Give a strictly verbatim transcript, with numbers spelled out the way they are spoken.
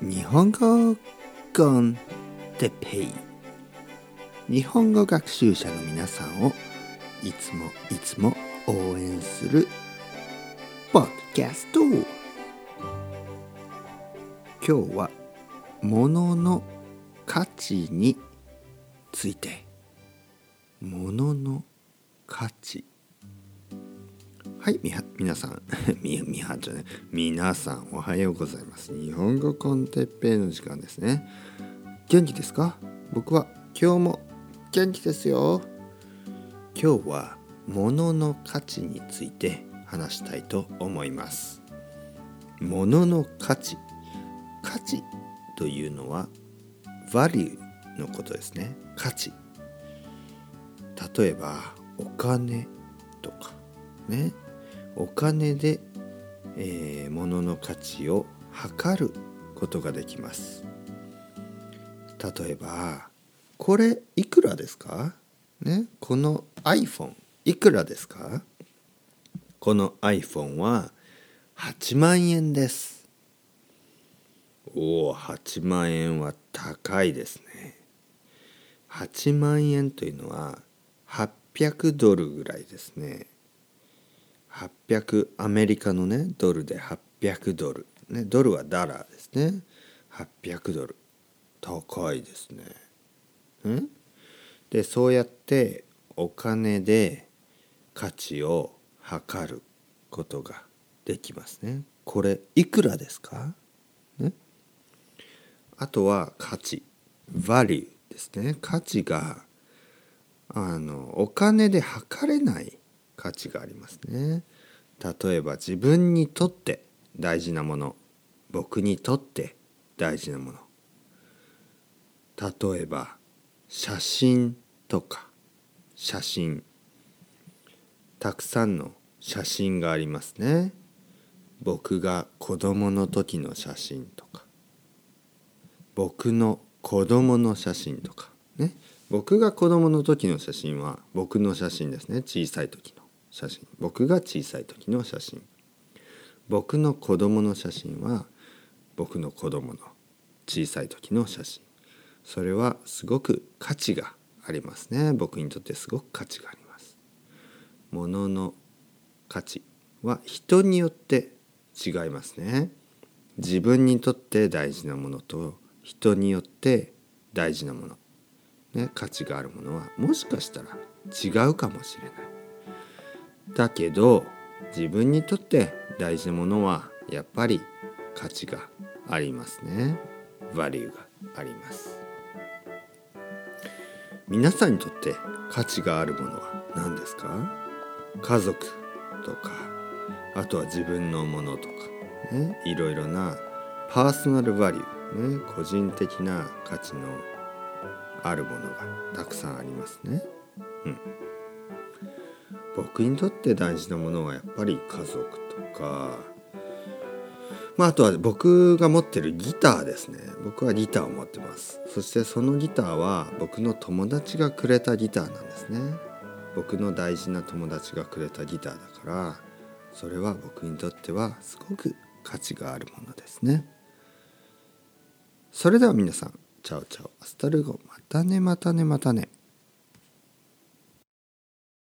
日本語コンテペイ、日本語学習者の皆さんをいつもいつも応援するポッドキャスト。今日は物の価値について。物の価値、はい、みは、皆さん、み、みはじゃない、皆さん、おはようございます。日本語コンテッペイの時間ですね。元気ですか？僕は今日も元気ですよ。今日は物の価値について話したいと思います。物の価値、価値というのはvalueのことですね。価値。例えばお金とかね。お金で、えー、物の価値を測ることができます。例えば、これいくらですか？ね、この iPhone いくらですか？この iPhone ははちまんえんです。おお、はちまんえんは高いですね。はちまんえんというのははっぴゃくドルぐらいですね。はっぴゃくアメリカのねドルではっぴゃくドル、ね、ドルはダラーですね。はっぴゃくドル、高いですね。んで、そうやってお金で価値を測ることができますね。これいくらですか、ね、あとは価値、value ですね。価値があのお金で測れない価値がありますね。例えば自分にとって大事なもの、僕にとって大事なもの、例えば写真とか、写真、たくさんの写真がありますね。僕が子供の時の写真とか、僕の子供の写真とかね。僕が子供の時の写真は僕の写真ですね。小さい時の写真、僕が小さい時の写真。僕の子供の写真は僕の子供の小さい時の写真。それはすごく価値がありますね。僕にとってすごく価値があります。物の価値は人によって違いますね。自分にとって大事なものと人によって大事なもの、ね、価値があるものはもしかしたら違うかもしれない。だけど自分にとって大事なものはやっぱり価値がありますね。バリューがあります。皆さんにとって価値があるものは何ですか？家族とか、あとは自分のものとか、ね、いろいろなパーソナルバリュー、ね、個人的な価値のあるものがたくさんありますね、うん、僕にとって大事なものはやっぱり家族とか、まあ、あとは僕が持ってるギターですね。僕はギターを持ってます。そしてそのギターは僕の友達がくれたギターなんですね。僕の大事な友達がくれたギターだから、それは僕にとってはすごく価値があるものですね。それでは皆さん、チャオチャオ、アスタルゴ、またねまたねまたね。